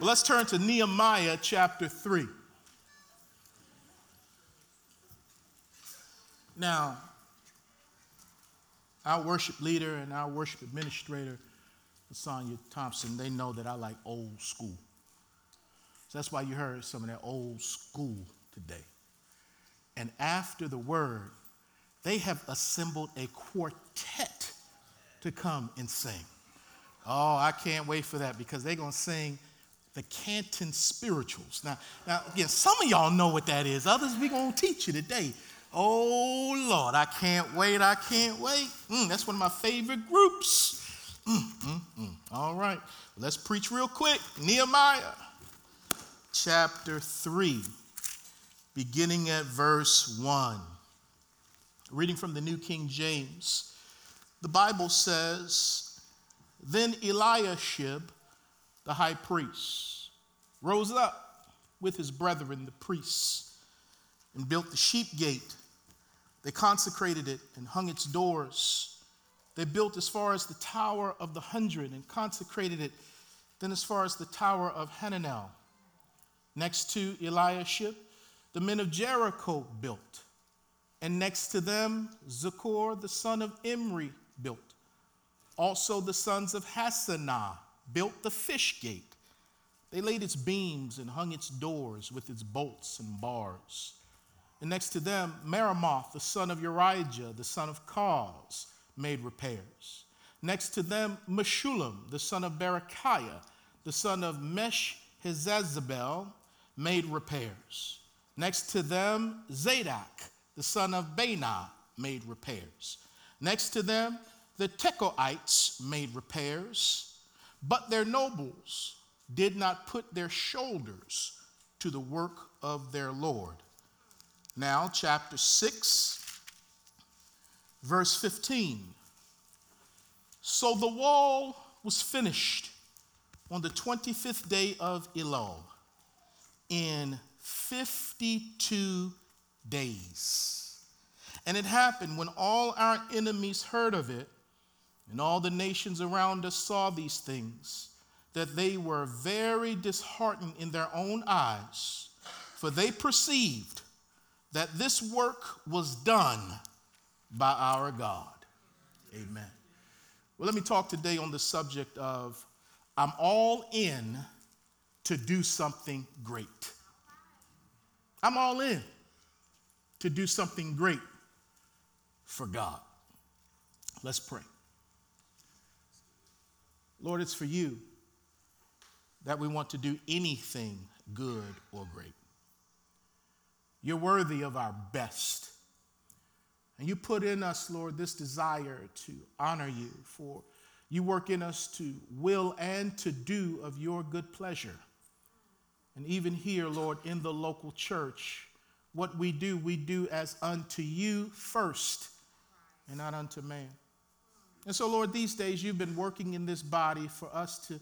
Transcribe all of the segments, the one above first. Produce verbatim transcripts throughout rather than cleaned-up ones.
Well, let's turn to Nehemiah chapter three. Now, our worship leader and our worship administrator, Sonia Thompson, they know that I like old school. So that's why you heard some of that old school today. And after the word, they have assembled a quartet to come and sing. Oh, I can't wait for that, because they're going to sing The Canton Spirituals. Now, now, again, some of y'all know what that is. Others, we're going to teach you today. Oh, Lord, I can't wait. I can't wait. Mm, that's one of my favorite groups. Mm, mm, mm. All right. Let's preach real quick. Nehemiah chapter three, beginning at verse one. Reading from the New King James, the Bible says, "Then Eliashib, the high priest, rose up with his brethren, the priests, and built the sheep gate. They consecrated it and hung its doors. They built as far as the Tower of the Hundred and consecrated it, then as far as the Tower of Hananel. Next to Eliashib, the men of Jericho built. And next to them, Zachor, the son of Emri, built. Also the sons of Hassanah built the fish gate. They laid its beams and hung its doors with its bolts and bars. And next to them, Merimoth, the son of Urijah, the son of Kaz, made repairs. Next to them, Meshulam, the son of Berechiah, the son of Mesh-Hezabel, made repairs. Next to them, Zadok, the son of Banah, made repairs. Next to them, the Tekoites made repairs, but their nobles did not put their shoulders to the work of their Lord." Now, chapter six, verse fifteen. "So the wall was finished on the twenty-fifth day of Elul in fifty-two days. And it happened when all our enemies heard of it, and all the nations around us saw these things, that they were very disheartened in their own eyes, for they perceived that this work was done by our God." Amen. Well, let me talk today on the subject of I'm all in to do something great. I'm all in to do something great for God. Let's pray. Lord, it's for you that we want to do anything good or great. You're worthy of our best. And you put in us, Lord, this desire to honor you, for you work in us to will and to do of your good pleasure. And even here, Lord, in the local church, what we do, we do as unto you first and not unto man. And so, Lord, these days you've been working in this body for us to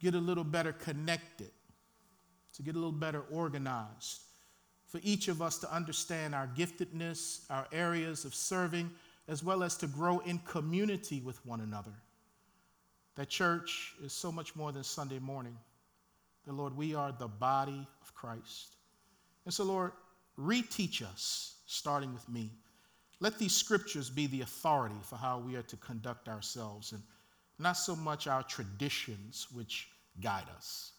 get a little better connected, to get a little better organized, for each of us to understand our giftedness, our areas of serving, as well as to grow in community with one another. That church is so much more than Sunday morning. The Lord, we are the body of Christ. And so, Lord, reteach us, starting with me. Let these scriptures be the authority for how we are to conduct ourselves, and not so much our traditions which guide us.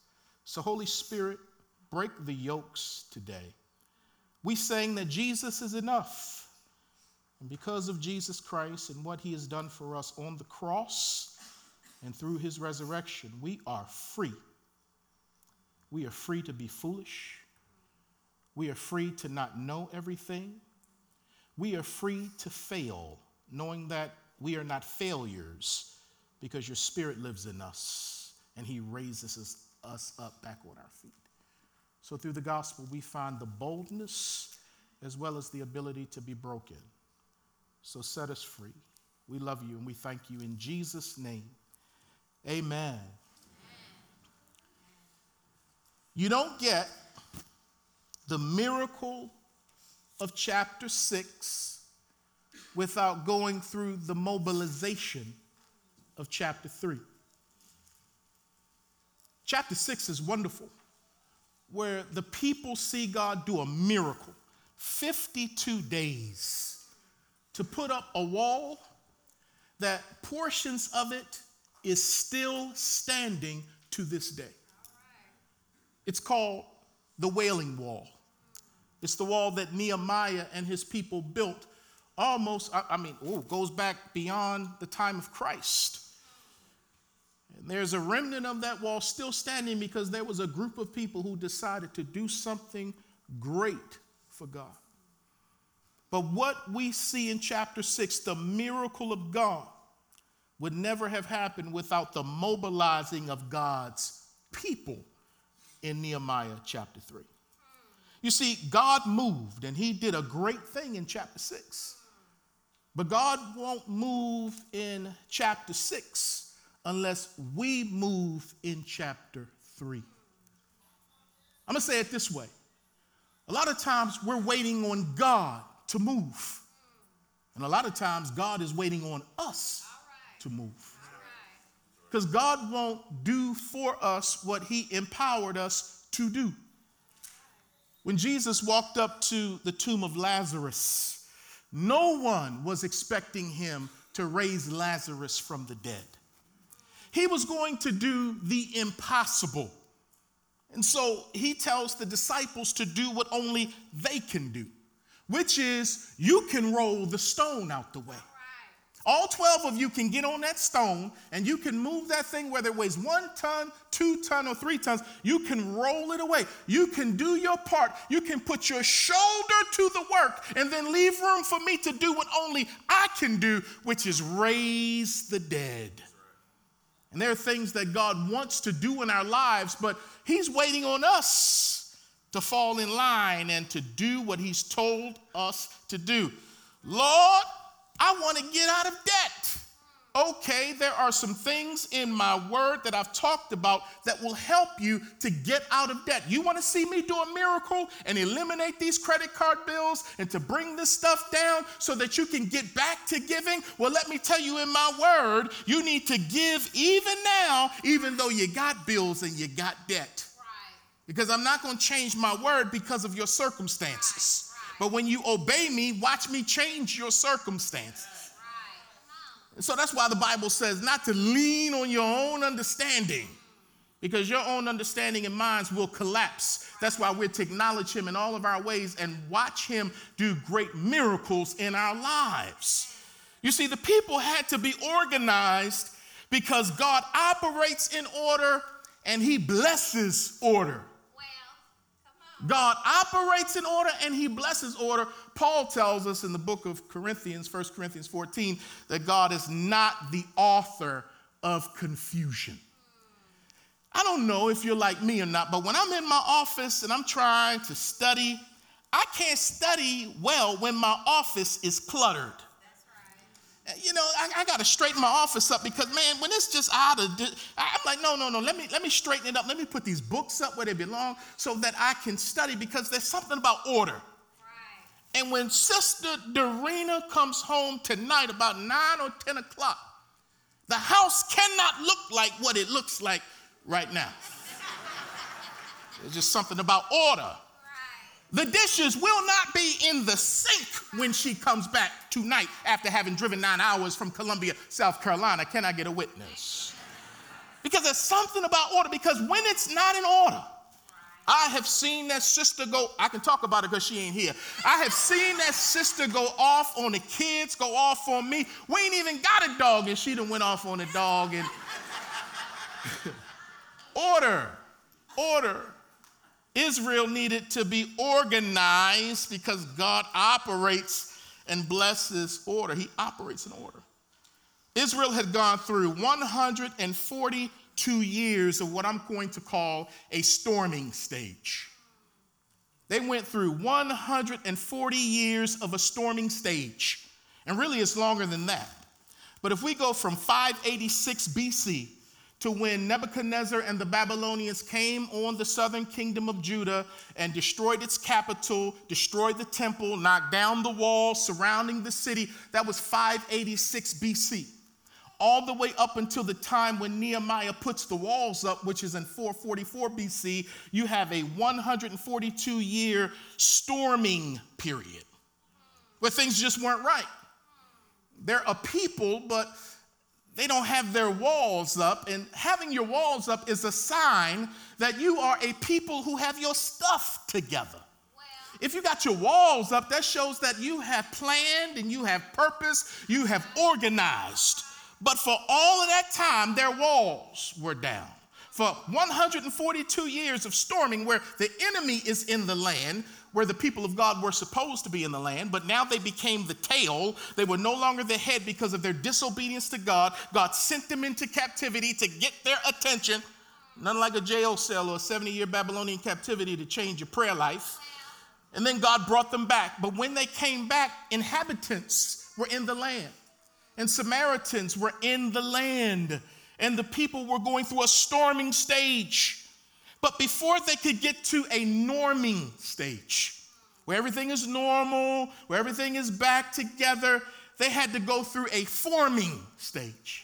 So, Holy Spirit, break the yokes today. We sang that Jesus is enough. And because of Jesus Christ and what he has done for us on the cross and through his resurrection, we are free. We are free to be foolish. We are free to not know everything. We are free to fail, knowing that we are not failures, because your spirit lives in us and he raises us up back on our feet. So through the gospel, we find the boldness as well as the ability to be broken. So set us free. We love you and we thank you in Jesus' name. Amen. Amen. You don't get the miracle of chapter six without going through the mobilization of chapter three. chapter six is wonderful, where the people see God do a miracle. fifty-two days to put up a wall that portions of it is still standing to this day. It's called the Wailing Wall. It's the wall that Nehemiah and his people built almost, I, I mean, ooh, goes back beyond the time of Christ. And there's a remnant of that wall still standing because there was a group of people who decided to do something great for God. But what we see in chapter six, the miracle of God, would never have happened without the mobilizing of God's people in Nehemiah chapter three. You see, God moved, and he did a great thing in chapter six. But God won't move in chapter six unless we move in chapter three. I'm going to say it this way. A lot of times we're waiting on God to move. And a lot of times God is waiting on us to move. Because God won't do for us what he empowered us to do. When Jesus walked up to the tomb of Lazarus, no one was expecting him to raise Lazarus from the dead. He was going to do the impossible. And so he tells the disciples to do what only they can do, which is you can roll the stone out the way. All twelve of you can get on that stone and you can move that thing, whether it weighs one ton, two ton, or three tons, you can roll it away. You can do your part. You can put your shoulder to the work and then leave room for me to do what only I can do, which is raise the dead. And there are things that God wants to do in our lives, but he's waiting on us to fall in line and to do what he's told us to do. Lord, I want to get out of debt. Okay, there are some things in my word that I've talked about that will help you to get out of debt. You want to see me do a miracle and eliminate these credit card bills and to bring this stuff down so that you can get back to giving? Well, let me tell you in my word, you need to give even now, even though you got bills and you got debt. Right. Because I'm not going to change my word because of your circumstances. Right. But when you obey me, watch me change your circumstances. Right. So that's why the Bible says not to lean on your own understanding, because your own understanding and minds will collapse. That's why we're to acknowledge him in all of our ways and watch him do great miracles in our lives. You see, the people had to be organized because God operates in order and he blesses order. God operates in order and he blesses order. Paul tells us in the book of Corinthians, First Corinthians fourteen, that God is not the author of confusion. I don't know if you're like me or not, but when I'm in my office and I'm trying to study, I can't study well when my office is cluttered. You know, I, I got to straighten my office up because, man, when it's just out of, I'm like, no, no, no, let me let me straighten it up. Let me put these books up where they belong so that I can study, because there's something about order. Right. And when Sister Dorena comes home tonight about nine or ten o'clock, the house cannot look like what it looks like right now. There's just something about order. Right. The dishes will not be in the sink when she comes back tonight after having driven nine hours from Columbia, South Carolina. Can I get a witness? Because there's something about order, because when it's not in order, I have seen that sister go, I can talk about it because she ain't here. I have seen that sister go off on the kids, go off on me. We ain't even got a dog and she done went off on a dog. And order, order. Israel needed to be organized because God operates and blesses order. He operates in order. Israel had gone through one hundred forty-two years of what I'm going to call a storming stage. They went through one hundred forty years of a storming stage. And really, it's longer than that. But if we go from five eighty-six B C to when Nebuchadnezzar and the Babylonians came on the southern kingdom of Judah and destroyed its capital, destroyed the temple, knocked down the walls surrounding the city. That was five eighty-six B C. all the way up until the time when Nehemiah puts the walls up, which is in four forty-four B C, you have a one hundred forty-two year storming period where things just weren't right. They're a people, but they don't have their walls up. And having your walls up is a sign that you are a people who have your stuff together. If you got your walls up, that shows that you have planned and you have purpose, you have organized. But for all of that time, their walls were down. For one hundred forty-two years of storming where the enemy is in the land, where the people of God were supposed to be in the land, but now they became the tail. They were no longer the head because of their disobedience to God. God sent them into captivity to get their attention. Nothing like a jail cell or a seventy year Babylonian captivity to change your prayer life. And then God brought them back. But when they came back, inhabitants were in the land. And Samaritans were in the land. And the people were going through a storming stage. But before they could get to a norming stage, where everything is normal, where everything is back together, they had to go through a forming stage.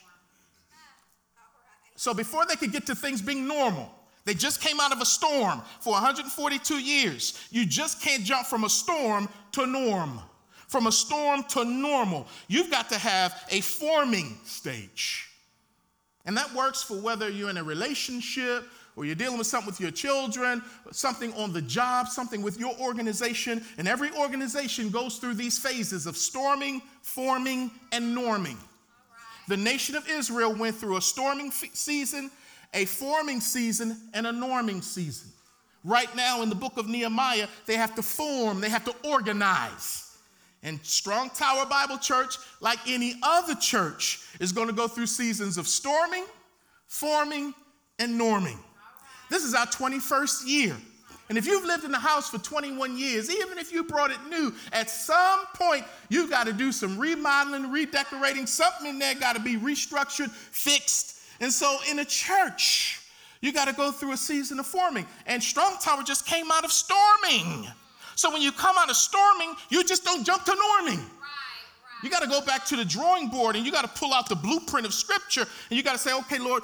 So before they could get to things being normal, they just came out of a storm for one hundred forty-two years. You just can't jump from a storm to norm, from a storm to normal. You've got to have a forming stage. And that works for whether you're in a relationship or you're dealing with something with your children, something on the job, something with your organization. And every organization goes through these phases of storming, forming, and norming. All right. The nation of Israel went through a storming f- season, a forming season, and a norming season. Right now in the book of Nehemiah, they have to form, they have to organize. And Strong Tower Bible Church, like any other church, is going to go through seasons of storming, forming, and norming. This is our twenty-first year. And if you've lived in the house for twenty-one years, even if you brought it new, at some point, you got to do some remodeling, redecorating. Something in there got to be restructured, fixed. And so in a church, you got to go through a season of forming. And Strong Tower just came out of storming. So when you come out of storming, you just don't jump to norming. Right, right. You got to go back to the drawing board and you got to pull out the blueprint of scripture. And you got to say, okay, Lord,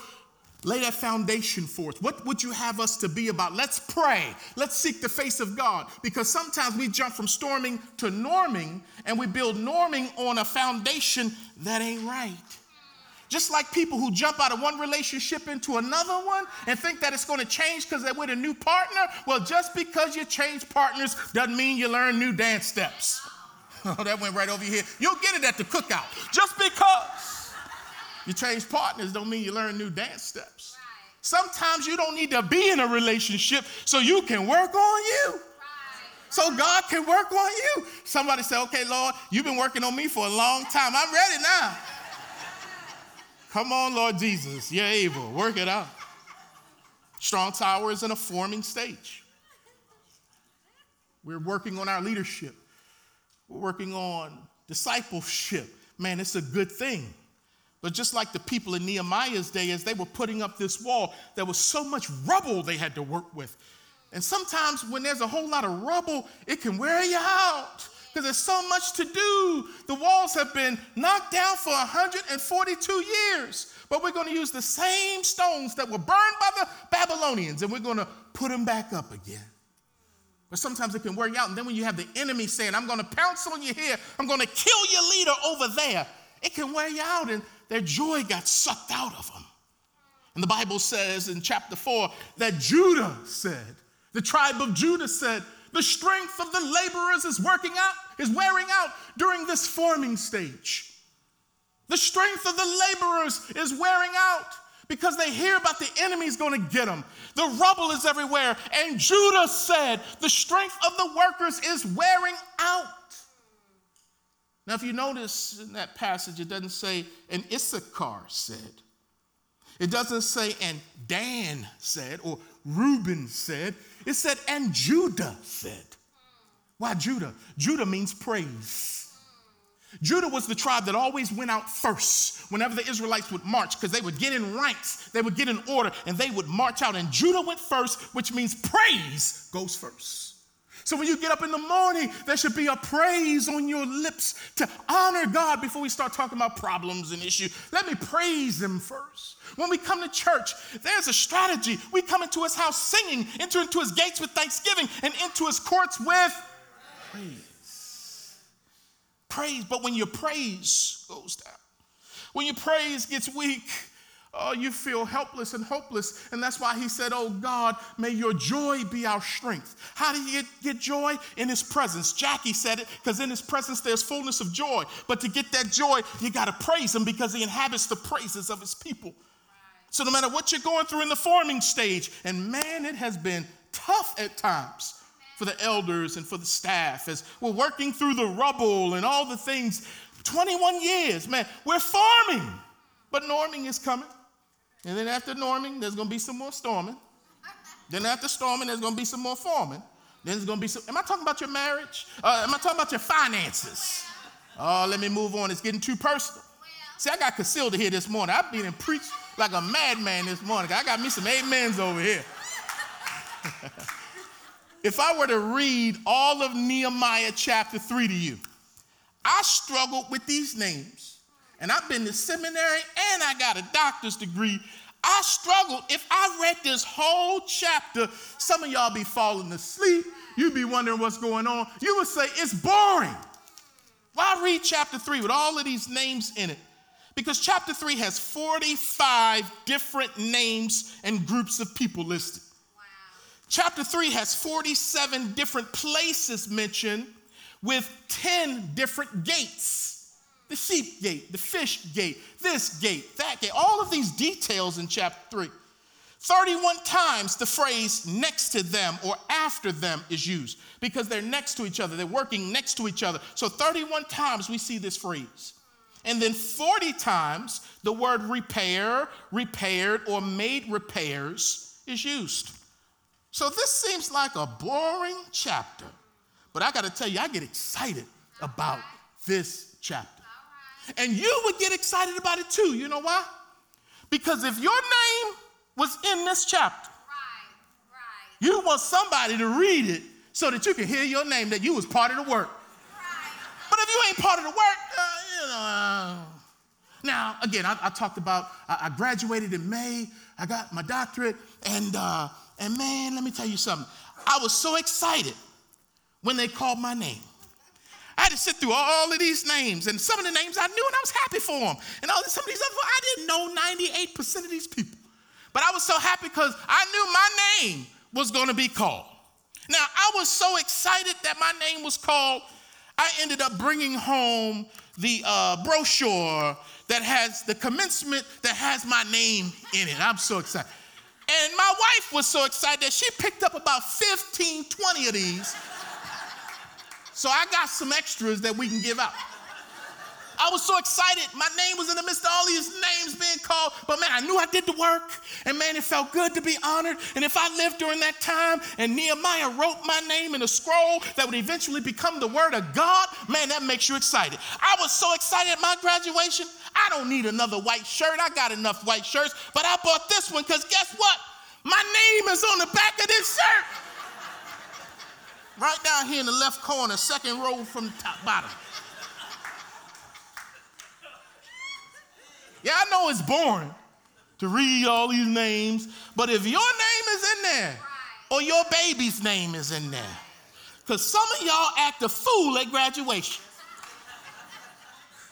lay that foundation for us. What would you have us to be about? Let's pray. Let's seek the face of God. Because sometimes we jump from storming to norming and we build norming on a foundation that ain't right. Just like people who jump out of one relationship into another one and think that it's going to change because they're with a new partner. Well, just because you change partners doesn't mean you learn new dance steps. Oh, that went right over your head. You'll get it at the cookout. Just because you change partners don't mean you learn new dance steps. Sometimes you don't need to be in a relationship so you can work on you. So God can work on you. Somebody say, okay, Lord, you've been working on me for a long time. I'm ready now. Come on, Lord Jesus, you're able. Work it out. Strong Tower is in a forming stage. We're working on our leadership. We're working on discipleship. Man, it's a good thing. But just like the people in Nehemiah's day, as they were putting up this wall, there was so much rubble they had to work with. And sometimes when there's a whole lot of rubble, it can wear you out. Because there's so much to do. The walls have been knocked down for one hundred forty-two years. But we're going to use the same stones that were burned by the Babylonians, and we're going to put them back up again. But sometimes it can wear you out. And then when you have the enemy saying, I'm going to pounce on you here, I'm going to kill your leader over there, it can wear you out. And their joy got sucked out of them. And the Bible says in chapter four that Judah said, the tribe of Judah said, the strength of the laborers is working out, is wearing out during this forming stage. The strength of the laborers is wearing out because they hear about the enemy's going to get them. The rubble is everywhere. And Judah said, the strength of the workers is wearing out. Now, if you notice in that passage, it doesn't say, and Issachar said. It doesn't say, and Dan said, or Reuben said. It said, and Judah said. Why Judah? Judah means praise. Judah was the tribe that always went out first whenever the Israelites would march, because they would get in ranks, they would get in order, and they would march out. And Judah went first, which means praise goes first. So when you get up in the morning, there should be a praise on your lips to honor God before we start talking about problems and issues. Let me praise him first. When we come to church, there's a strategy. We come into his house singing, enter into his gates with thanksgiving, and into his courts with praise. Praise, but when your praise goes down, when your praise gets weak, oh, you feel helpless and hopeless. And that's why he said, oh God, may your joy be our strength. How do you get, get joy? In his presence. Jackie said it, because in his presence there's fullness of joy. But to get that joy, you got to praise him because he inhabits the praises of his people. Right. So no matter what you're going through in the forming stage, and man, it has been tough at times for the elders and for the staff as we're working through the rubble and all the things. twenty-one years, man, we're forming, but norming is coming. And then after norming, there's going to be some more storming. Then after storming, there's going to be some more forming. Then there's going to be some, am I talking about your marriage? Uh, am I talking about your finances? Oh, let me move on. It's getting too personal. See, I got Casilda here this morning. I've been and preached like a madman this morning. I got me some amens over here. If I were to read all of Nehemiah chapter three to you, I struggled with these names. And I've been to seminary and I got a doctor's degree. I struggled. If I read this whole chapter, some of y'all be falling asleep. You'd be wondering what's going on. You would say, it's boring. Why read chapter three with all of these names in it? Because chapter three has forty-five different names and groups of people listed. Wow. Chapter three has forty-seven different places mentioned with ten different gates. The sheep gate, the fish gate, this gate, that gate, all of these details in chapter three. thirty-one times the phrase next to them or after them is used because they're next to each other. They're working next to each other. So thirty-one times we see this phrase. And then forty times the word repair, repaired, or made repairs is used. So this seems like a boring chapter, but I got to tell you, I get excited about this chapter. And you would get excited about it too. You know why? Because if your name was in this chapter, right, right. You want somebody to read it so that you can hear your name, that you was part of the work. Right. But if you ain't part of the work, uh, you know. Uh, now, again, I, I talked about, I, I graduated in May. I got my doctorate. And, uh, and man, let me tell you something. I was so excited when they called my name. I had to sit through all of these names, and some of the names I knew, and I was happy for them. And all, some of these other, I didn't know ninety-eight percent of these people. But I was so happy because I knew my name was going to be called. Now, I was so excited that my name was called, I ended up bringing home the uh, brochure that has the commencement that has my name in it. I'm so excited. And my wife was so excited that she picked up about fifteen, twenty of these. So I got some extras that we can give out. I was so excited. My name was in the midst of all these names being called. But, man, I knew I did the work. And, man, it felt good to be honored. And if I lived during that time and Nehemiah wrote my name in a scroll that would eventually become the word of God, man, that makes you excited. I was so excited at my graduation. I don't need another white shirt. I got enough white shirts. But I bought this one because guess what? My name is on the back of this shirt. Right down here in the left corner, second row from top bottom. Yeah, I know it's boring to read all these names, but if your name is in there or your baby's name is in there, because some of y'all act a fool at graduation.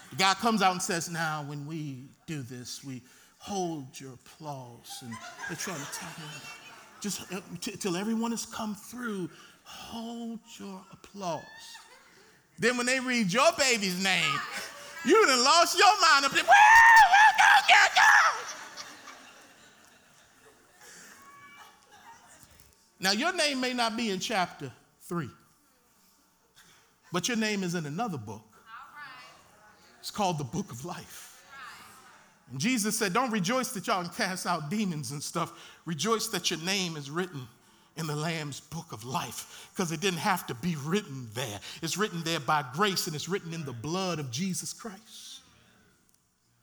The guy comes out and says, now, when we do this, we hold your applause. And they're trying to tell me, just till everyone has come through, hold your applause. Then when they read your baby's name, you done lost your mind up there. Woo! Woo! Go, go, go! Now, your name may not be in chapter three, but your name is in another book. It's called the Book of Life. And Jesus said, don't rejoice that y'all can cast out demons and stuff. Rejoice that your name is written in the Lamb's Book of Life, because it didn't have to be written there. It's written there by grace, and it's written in the blood of Jesus Christ.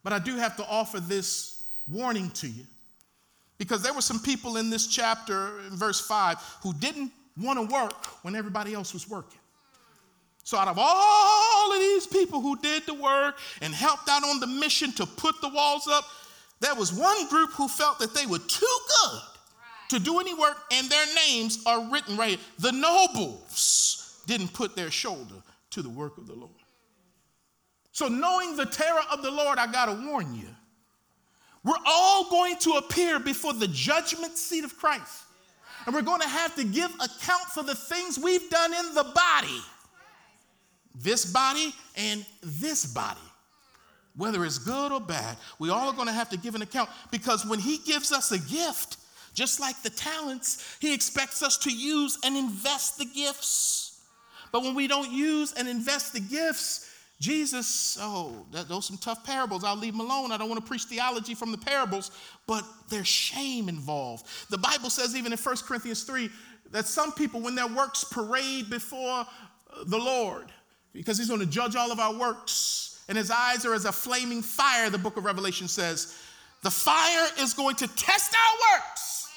But I do have to offer this warning to you, because there were some people in this chapter, in verse five, who didn't want to work when everybody else was working. So out of all of these people who did the work and helped out on the mission to put the walls up, there was one group who felt that they were too good to do any work, and their names are written right here. The nobles didn't put their shoulder to the work of the Lord. So knowing the terror of the Lord, I got to warn you, we're all going to appear before the judgment seat of Christ. And we're going to have to give account for the things we've done in the body. This body and this body. Whether it's good or bad, we all are going to have to give an account. Because when he gives us a gift, just like the talents, he expects us to use and invest the gifts. But when we don't use and invest the gifts, Jesus, oh, that, those are some tough parables. I'll leave them alone. I don't want to preach theology from the parables, but there's shame involved. The Bible says even in First Corinthians three that some people, when their works parade before the Lord, because he's going to judge all of our works, and his eyes are as a flaming fire, the book of Revelation says. The fire is going to test our works,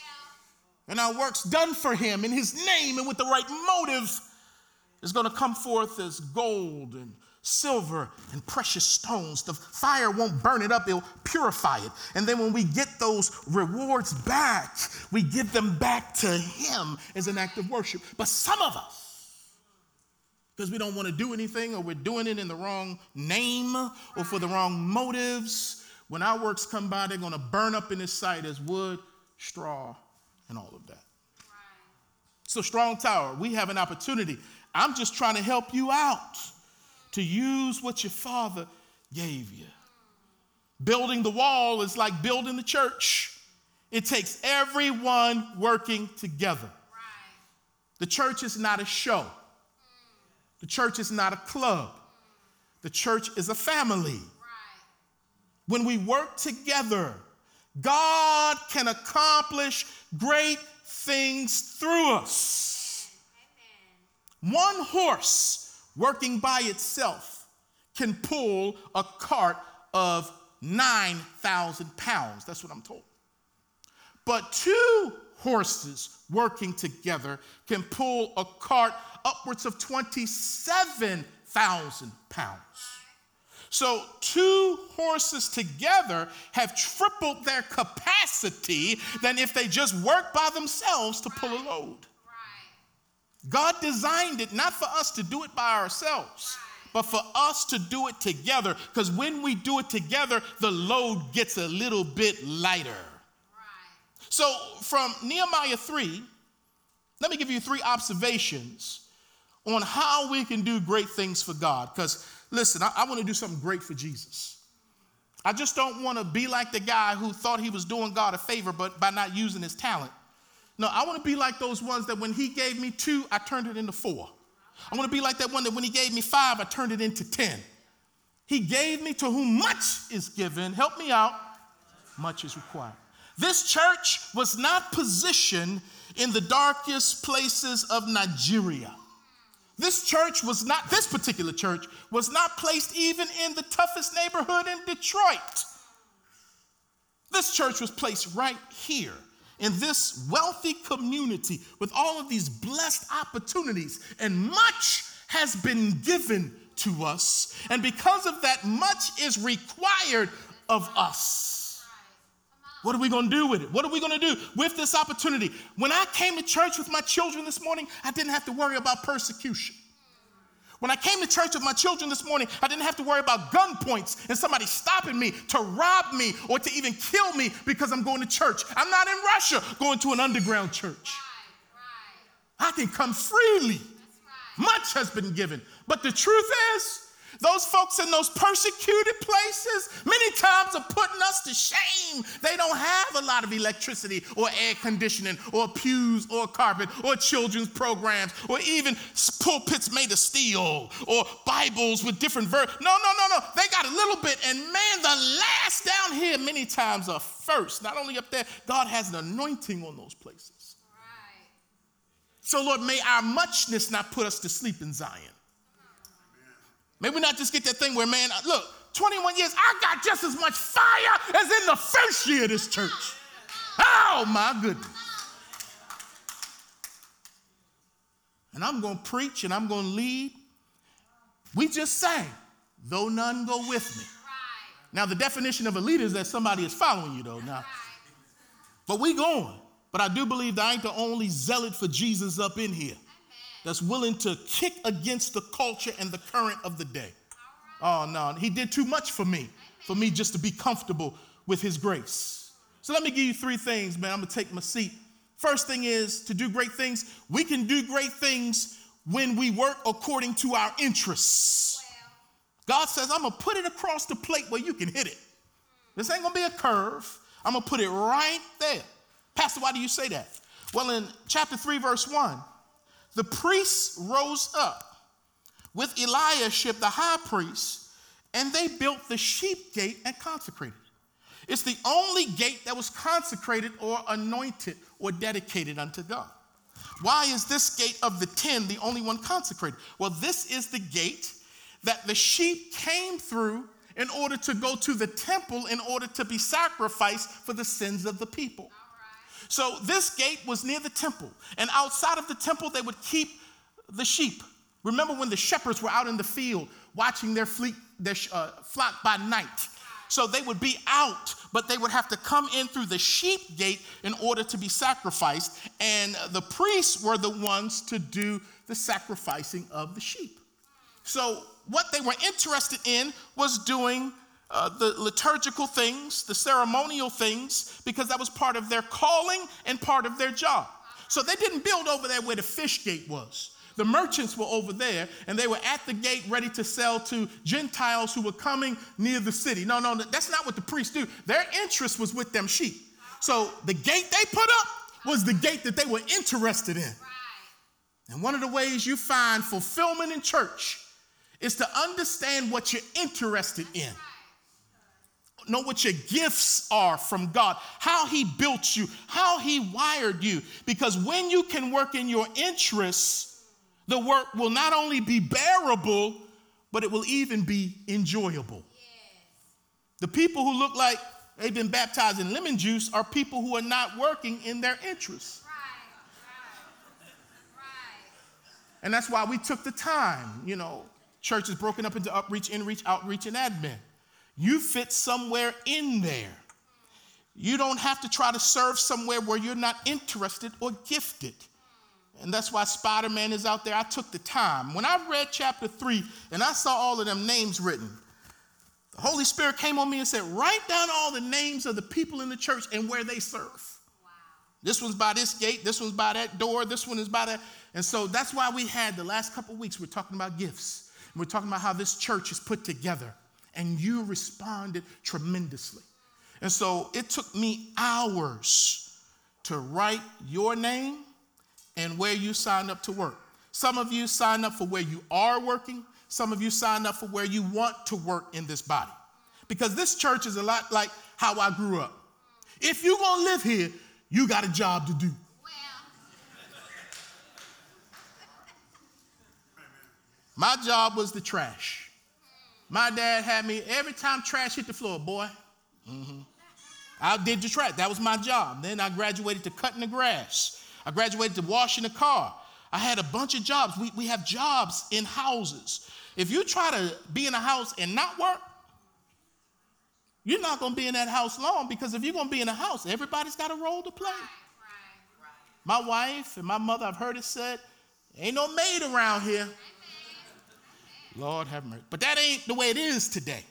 and our works done for him in his name and with the right motive is going to come forth as gold and silver and precious stones. The fire won't burn it up, it'll purify it. And then when we get those rewards back, we give them back to him as an act of worship. But some of us, because we don't want to do anything, or we're doing it in the wrong name or for the wrong motives, when our works come by, they're going to burn up in his sight as wood, straw, and all of that. So Strong Tower, we have an opportunity. I'm just trying to help you out to use what your father gave you. Building the wall is like building the church. It takes everyone working together. Right. The church is not a show. The church is not a club. The church is a family. Right. When we work together, God can accomplish great things through us. Amen. One horse working by itself can pull a cart of nine thousand pounds. That's what I'm told. But two horses working together can pull a cart upwards of twenty-seven thousand pounds. So two horses together have tripled their capacity than if they just worked by themselves to pull a load. God designed it not for us to do it by ourselves, but for us to do it together. Because when we do it together, the load gets a little bit lighter. Right. So from Nehemiah three, let me give you three observations on how we can do great things for God. Because listen, I, I want to do something great for Jesus. I just don't want to be like the guy who thought he was doing God a favor, but by not using his talent. No, I want to be like those ones that when he gave me two, I turned it into four. I want to be like that one that when he gave me five, I turned it into ten. He gave me to whom much is given. Help me out. Much is required. This church was not positioned in the darkest places of Nigeria. This church was not, this particular church was not placed even in the toughest neighborhood in Detroit. This church was placed right here, in this wealthy community with all of these blessed opportunities, and much has been given to us. And because of that, much is required of us. What are we going to do with it? What are we going to do with this opportunity? When I came to church with my children this morning, I didn't have to worry about persecution. When I came to church with my children this morning, I didn't have to worry about gun points and somebody stopping me to rob me or to even kill me because I'm going to church. I'm not in Russia going to an underground church. Right, right. I can come freely. Right. Much has been given. But the truth is, those folks in those persecuted places many times are putting us to shame. They don't have a lot of electricity or air conditioning or pews or carpet or children's programs or even pulpits made of steel or Bibles with different verses. No, no, no, no. They got a little bit. And man, the last down here many times are first. Not only up there, God has an anointing on those places. Right. So, Lord, may our muchness not put us to sleep in Zion. Maybe we not just get that thing where, man, look, twenty-one years, I got just as much fire as in the first year of this church. Oh, my goodness. and I'm going to preach and I'm going to lead. We just sang, though none go with me. Right. Now, the definition of a leader is that somebody is following you, though. Now, right. But we going. But I do believe that I ain't the only zealot for Jesus up in here. Amen. That's willing to kick against the culture and the current of the day. Right. Oh, no, he did too much for me, Amen. for me just to be comfortable with his grace. So let me give you three things, man. I'm going to take my seat. First thing is to do great things. We can do great things when we work according to our interests. Well. God says, I'm going to put it across the plate where you can hit it. This ain't going to be a curve. I'm going to put it right there. Pastor, why do you say that? Well, in chapter three, verse one, the priests rose up with Eliashib, the high priest, and they built the sheep gate and consecrated it. It's the only gate that was consecrated or anointed or dedicated unto God. Why is this gate of the ten the only one consecrated? Well, this is the gate that the sheep came through in order to go to the temple in order to be sacrificed for the sins of the people. Right. So this gate was near the temple, and outside of the temple they would keep the sheep. Remember when the shepherds were out in the field watching their, fleet, their uh, flock by night? So they would be out, but they would have to come in through the sheep gate in order to be sacrificed. And the priests were the ones to do the sacrificing of the sheep. So what they were interested in was doing uh, the liturgical things, the ceremonial things, because that was part of their calling and part of their job. So they didn't build over there where the fish gate was. The merchants were over there, and they were at the gate ready to sell to Gentiles who were coming near the city. No, no, that's not what the priests do. Their interest was with them sheep. So the gate they put up was the gate that they were interested in. Right. And one of the ways you find fulfillment in church is to understand what you're interested in. Know what your gifts are from God, how he built you, how he wired you. Because when you can work in your interests, the work will not only be bearable, but it will even be enjoyable. Yes. The people who look like they've been baptized in lemon juice are people who are not working in their interests. Right, right, right. And that's why we took the time. You know, church is broken up into Upreach, Inreach, Outreach, and Admin. You fit somewhere in there. You don't have to try to serve somewhere where you're not interested or gifted. And that's why Spider-Man is out there. I took the time. When I read chapter three and I saw all of them names written, the Holy Spirit came on me and said, write down all the names of the people in the church and where they serve. Wow. This one's by this gate. This one's by that door. This one is by that. And so that's why we had the last couple of weeks, we're talking about gifts. And we're talking about how this church is put together. And you responded tremendously. And so it took me hours to write your name and where you sign up to work. Some of you sign up for where you are working. Some of you sign up for where you want to work in this body. Because this church is a lot like how I grew up. If you're going to live here, you got a job to do. Well. My job was the trash. My dad had me, every time trash hit the floor, boy, mm-hmm. I did the trash. That was my job. Then I graduated to cutting the grass. I graduated to washing the car. I had a bunch of jobs. We, we have jobs in houses. If you try to be in a house and not work, you're not going to be in that house long, because if you're going to be in a house, everybody's got a role to play. Right, right, right. My wife and my mother, I've heard it said, ain't no maid around here. Amen. Lord have mercy. But that ain't the way it is today.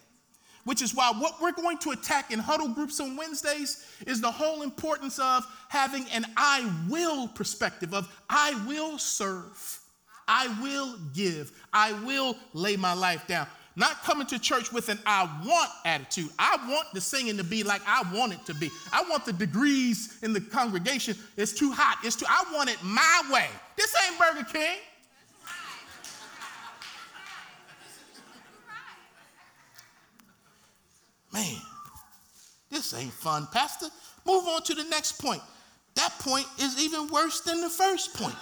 Which is why what we're going to attack in huddle groups on Wednesdays is the whole importance of having an I will perspective of I will serve, I will give, I will lay my life down. Not coming to church with an I want attitude. I want the singing to be like I want it to be. I want the degrees in the congregation. It's too hot. It's too, I want it my way. This ain't Burger King. Man, this ain't fun, Pastor. Move on to the next point. That point is even worse than the first point.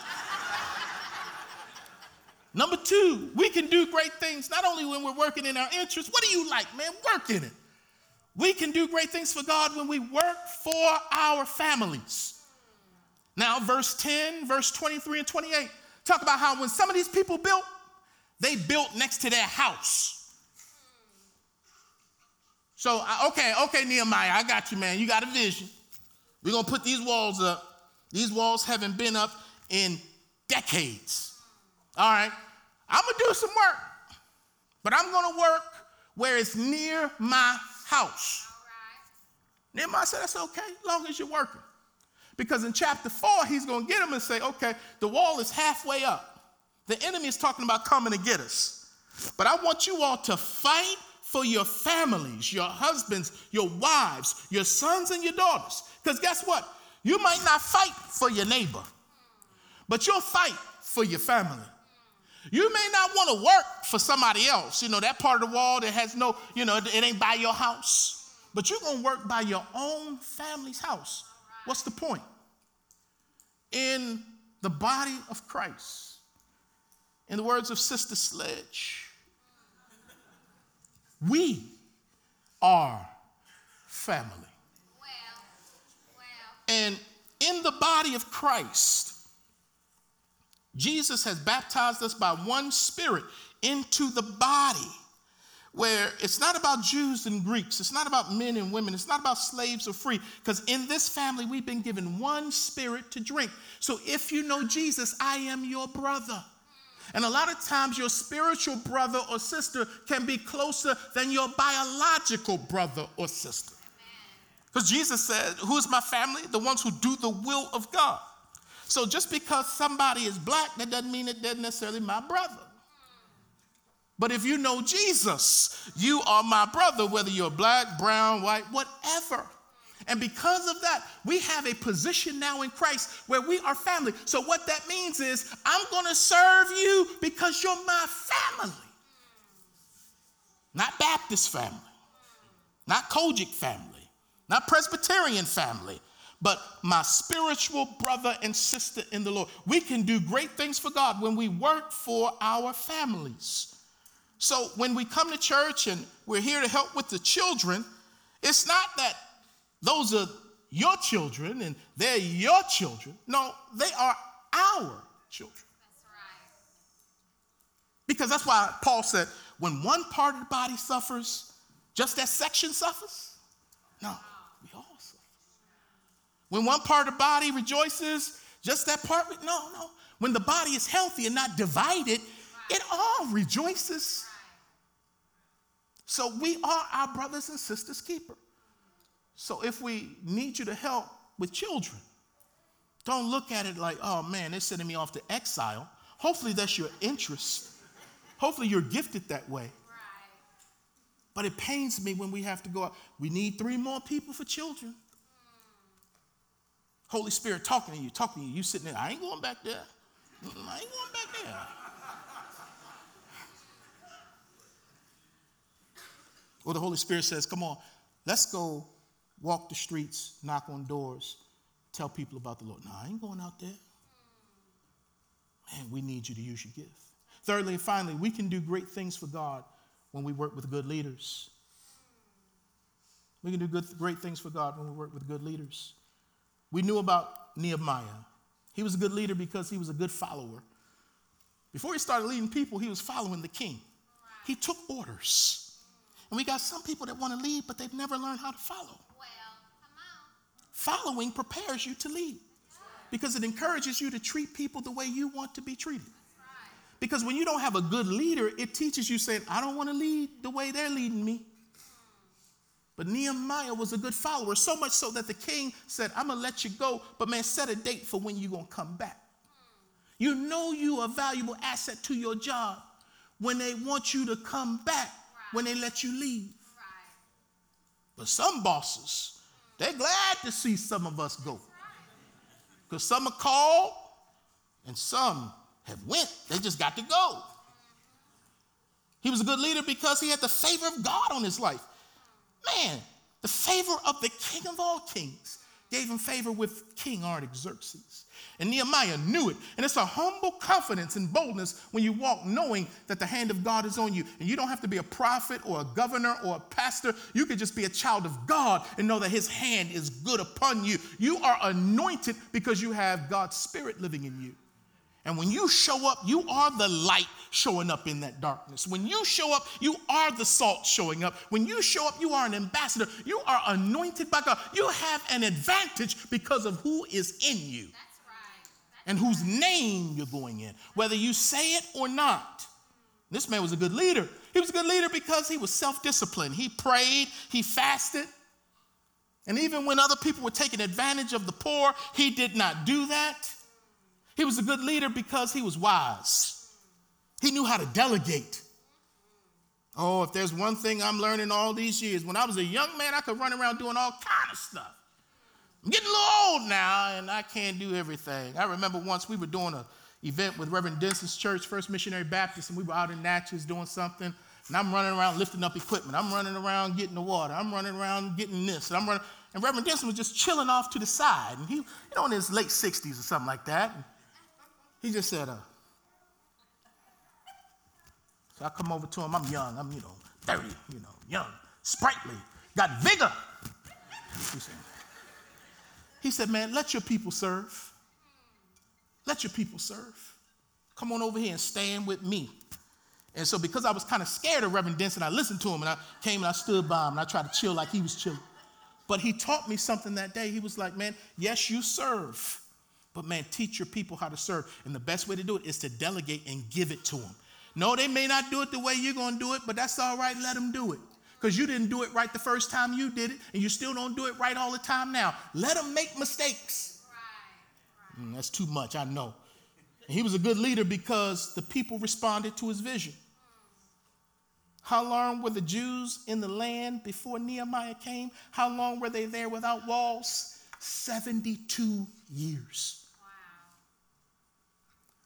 Number two, we can do great things not only when we're working in our interests. What do you like, man? Work in it. We can do great things for God when we work for our families. Now, verse ten, verse twenty-three and twenty-eight. talk about how when some of these people built, they built next to their house. So, okay, okay, Nehemiah, I got you, man. You got a vision. We're going to put these walls up. These walls haven't been up in decades. All right, I'm going to do some work, but I'm going to work where it's near my house. All right. Nehemiah said, that's okay, as long as you're working. Because in chapter four, he's going to get him and say, okay, the wall is halfway up. The enemy is talking about coming to get us. But I want you all to fight for your families, your husbands, your wives, your sons and your daughters. Because guess what? You might not fight for your neighbor, but you'll fight for your family. You may not want to work for somebody else. You know, that part of the wall that has no, you know, it ain't by your house. But you're going to work by your own family's house. What's the point? In the body of Christ, in the words of Sister Sledge, we are family. Well, well. And in the body of Christ, Jesus has baptized us by one Spirit into the body, where it's not about Jews and Greeks. It's not about men and women. It's not about slaves or free, because in this family, we've been given one Spirit to drink. So if you know Jesus, I am your brother. And a lot of times your spiritual brother or sister can be closer than your biological brother or sister. Because Jesus said, who's my family? The ones who do the will of God. So just because somebody is black, that doesn't mean that they're necessarily my brother. But if you know Jesus, you are my brother, whether you're black, brown, white, whatever. And because of that, we have a position now in Christ where we are family. So what that means is, I'm going to serve you because you're my family. Not Baptist family, not COGIC family, not Presbyterian family, but my spiritual brother and sister in the Lord. We can do great things for God when we work for our families. So when we come to church and we're here to help with the children, it's not that those are your children and they're your children. No, they are our children. That's right. Because that's why Paul said, when one part of the body suffers, just that section suffers. No, we all suffer. When one part of the body rejoices, just that part. No, no. When the body is healthy and not divided, right, it all rejoices. Right. So we are our brothers and sisters' keeper. So if we need you to help with children, don't look at it like, oh, man, they're sending me off to exile. Hopefully that's your interest. Hopefully you're gifted that way. Right. But it pains me when we have to go out. We need three more people for children. Mm. Holy Spirit talking to you, talking to you. You sitting there, I ain't going back there. I ain't going back there. Or the Holy Spirit says, come on, let's go. Walk the streets, knock on doors, tell people about the Lord. No, I ain't going out there. Man, we need you to use your gift. Thirdly and finally, we can do great things for God when we work with good leaders. We can do good, great things for God when we work with good leaders. We knew about Nehemiah. He was a good leader because he was a good follower. Before he started leading people, he was following the king. He took orders. And we got some people that want to lead, but they've never learned how to follow. Following prepares you to lead because it encourages you to treat people the way you want to be treated. Because when you don't have a good leader, it teaches you saying, I don't want to lead the way they're leading me. But Nehemiah was a good follower, so much so that the king said, I'm going to let you go, but man, set a date for when you're going to come back. You know you are a valuable asset to your job when they want you to come back, when they let you leave. But some bosses, they're glad to see some of us go. Because some are called and some have went. They just got to go. He was a good leader because he had the favor of God on his life. Man, the favor of the King of all kings gave him favor with King Artaxerxes. And Nehemiah knew it. And it's a humble confidence and boldness when you walk knowing that the hand of God is on you. And you don't have to be a prophet or a governor or a pastor. You could just be a child of God and know that his hand is good upon you. You are anointed because you have God's Spirit living in you. And when you show up, you are the light showing up in that darkness. When you show up, you are the salt showing up. When you show up, you are an ambassador. You are anointed by God. You have an advantage because of who is in you. That's right. That's and whose name you're going in, whether you say it or not. This man was a good leader. He was a good leader because he was self-disciplined. He prayed, he fasted. And even when other people were taking advantage of the poor, he did not do that. He was a good leader because he was wise. He knew how to delegate. Oh, if there's one thing I'm learning all these years, when I was a young man, I could run around doing all kind of stuff. I'm getting a little old now, and I can't do everything. I remember once we were doing an event with Reverend Denson's church, First Missionary Baptist, and we were out in Natchez doing something, and I'm running around lifting up equipment. I'm running around getting the water. I'm running around getting this. And I'm running. And Reverend Denson was just chilling off to the side, and he, you know, in his late sixties or something like that. He just said, uh, so I come over to him, I'm young, I'm, you know, thirty, you know, young, sprightly, got vigor. He said, he said, man, let your people serve. Let your people serve. Come on over here and stand with me. And so because I was kind of scared of Reverend Denson, I listened to him, and I came and I stood by him, and I tried to chill like he was chilling. But he taught me something that day. He was like, man, yes, you serve. But man, teach your people how to serve. And the best way to do it is to delegate and give it to them. No, they may not do it the way you're going to do it, but that's all right. Let them do it. Because you didn't do it right the first time you did it, and you still don't do it right all the time now. Let them make mistakes. Right, right. Mm, that's too much, I know. And he was a good leader because the people responded to his vision. How long were the Jews in the land before Nehemiah came? How long were they there without walls? seventy-two years.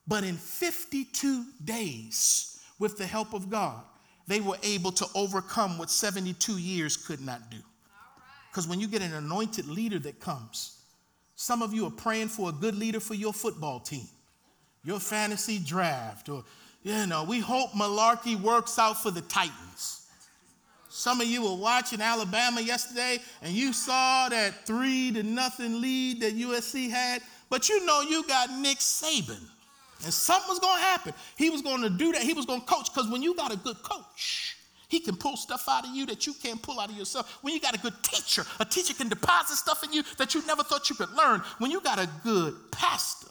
But in fifty-two days, with the help of God, they were able to overcome what seventy-two years could not do. Because when you get an anointed leader that comes, some of you are praying for a good leader for your football team, your fantasy draft, or, you know, we hope Malarkey works out for the Titans. Some of you were watching Alabama yesterday, and you saw that three to nothing lead that U S C had, but you know you got Nick Saban. And something was going to happen. He was going to do that. He was going to coach, because when you got a good coach, he can pull stuff out of you that you can't pull out of yourself. When you got a good teacher, a teacher can deposit stuff in you that you never thought you could learn. When you got a good pastor,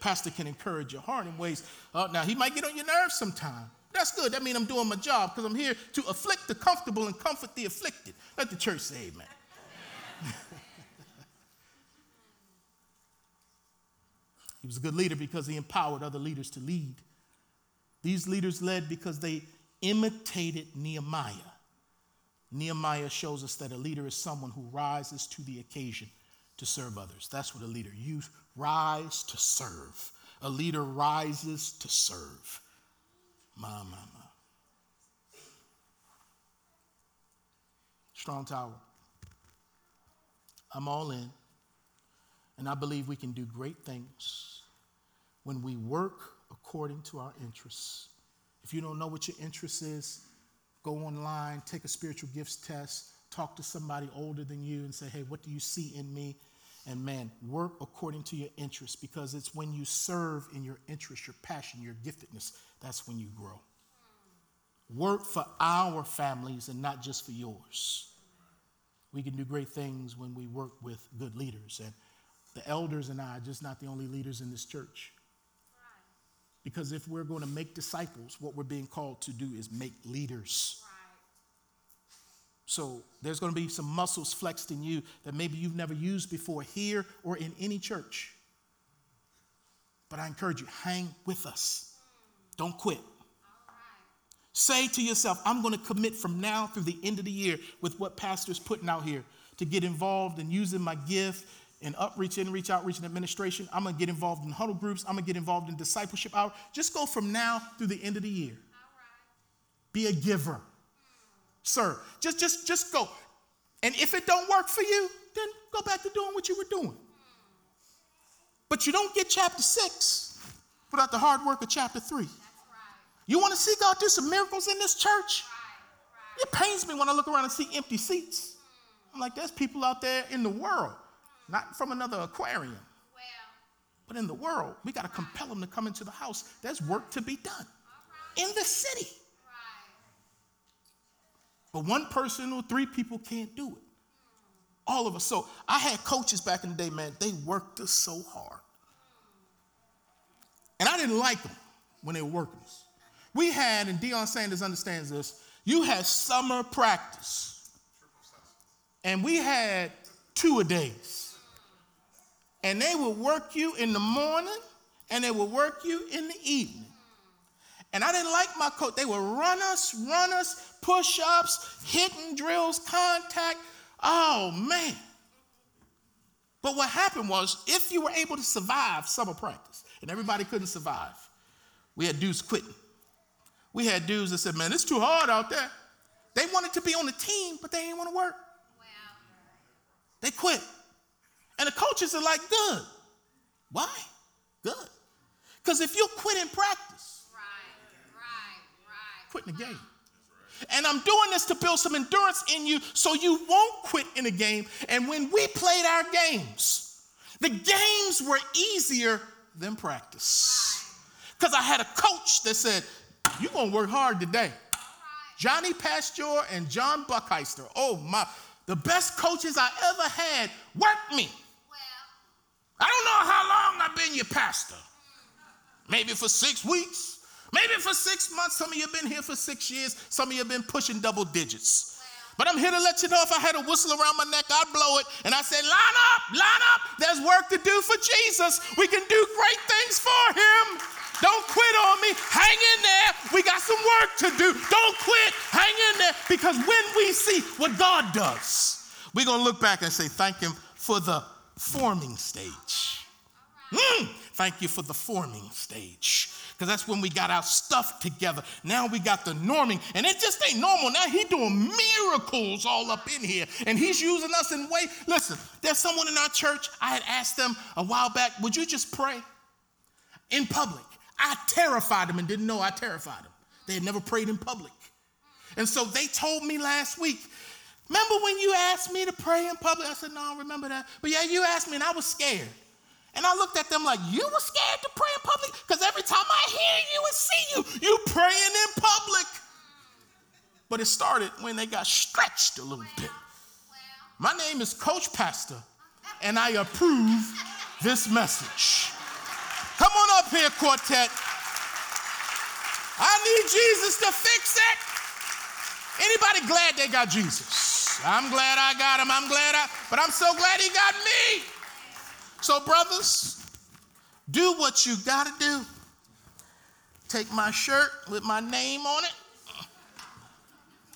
pastor can encourage your heart in ways. Uh, now, he might get on your nerves sometime. That's good. That means I'm doing my job, because I'm here to afflict the comfortable and comfort the afflicted. Let the church say amen. He was a good leader because he empowered other leaders to lead. These leaders led because they imitated Nehemiah. Nehemiah shows us that a leader is someone who rises to the occasion to serve others. That's what a leader. You rise to serve. A leader rises to serve. My, my, my. Strong Tower. I'm all in. And I believe we can do great things when we work according to our interests. If you don't know what your interest is, go online, take a spiritual gifts test, talk to somebody older than you and say, hey, what do you see in me? And man, work according to your interests, because it's when you serve in your interest, your passion, your giftedness, that's when you grow. Work for our families and not just for yours. We can do great things when we work with good leaders. And the elders and I are just not the only leaders in this church. Right. Because if we're going to make disciples, what we're being called to do is make leaders. Right. So there's going to be some muscles flexed in you that maybe you've never used before here or in any church. But I encourage you, hang with us. Don't quit. All right. Say to yourself, I'm going to commit from now through the end of the year with what pastor's putting out here to get involved in using my gift, and upreach, inreach, outreach, and administration. I'm going to get involved in huddle groups. I'm going to get involved in discipleship hour. Just go from now through the end of the year. All right. Be a giver. Serve. Just, just, just go. And if it don't work for you, then go back to doing what you were doing. But you don't get chapter six without the hard work of chapter three. That's right. You want to see God do some miracles in this church? Right. Right. It pains me when I look around and see empty seats. I'm like, there's people out there in the world. Not from another aquarium. Well, But in the world, we got to compel them to come into the house. There's work to be done in the city. But one person or three people can't do it. All of us. So I had coaches back in the day, man. They worked us so hard. And I didn't like them when they were working us. We had, and Deion Sanders understands this, you had summer practice. And we had two-a-days. And they would work you in the morning, and they would work you in the evening. And I didn't like my coach. They would run us, run us, push-ups, hitting drills, contact. Oh, man. But what happened was, if you were able to survive summer practice, and everybody couldn't survive, we had dudes quitting. We had dudes that said, man, it's too hard out there. They wanted to be on the team, but they didn't want to work. Wow. They quit. And the coaches are like, good. Why? Good. Because if you quit in practice, quitting the game. And I'm doing this to build some endurance in you so you won't quit in a game. And when we played our games, the games were easier than practice. Because I had a coach that said, you're going to work hard today. Johnny Pasteur and John Buckheister. Oh, my. The best coaches I ever had worked me. I don't know how long I've been your pastor. Maybe for six weeks. Maybe for six months, some of you have been here for six years. Some of you have been pushing double digits. Wow. But I'm here to let you know if I had a whistle around my neck, I'd blow it. And I say, line up, line up. There's work to do for Jesus. We can do great things for him. Don't quit on me. Hang in there. We got some work to do. Don't quit. Hang in there. Because when we see what God does, we're going to look back and say, thank him for the forming stage. Mm, thank you for the forming stage. Because that's when we got our stuff together. Now we got the norming. And it just ain't normal. Now he doing miracles all up in here. And he's using us in way. Listen, there's someone in our church. I had asked them a while back, would you just pray in public? I terrified them and didn't know I terrified them. They had never prayed in public. And so they told me last week, remember when you asked me to pray in public? I said, no, I don't remember that. But yeah, you asked me and I was scared. And I looked at them like, you were scared to pray in public? Because every time I hear you and see you, you praying in public. But it started when they got stretched a little well, bit. Well. My name is Coach Pastor, and I approve this message. Come on up here, quartet. I need Jesus to fix it. Anybody glad they got Jesus? I'm glad I got him. I'm glad I, but I'm so glad he got me. So, brothers, do what you got to do. Take my shirt with my name on it.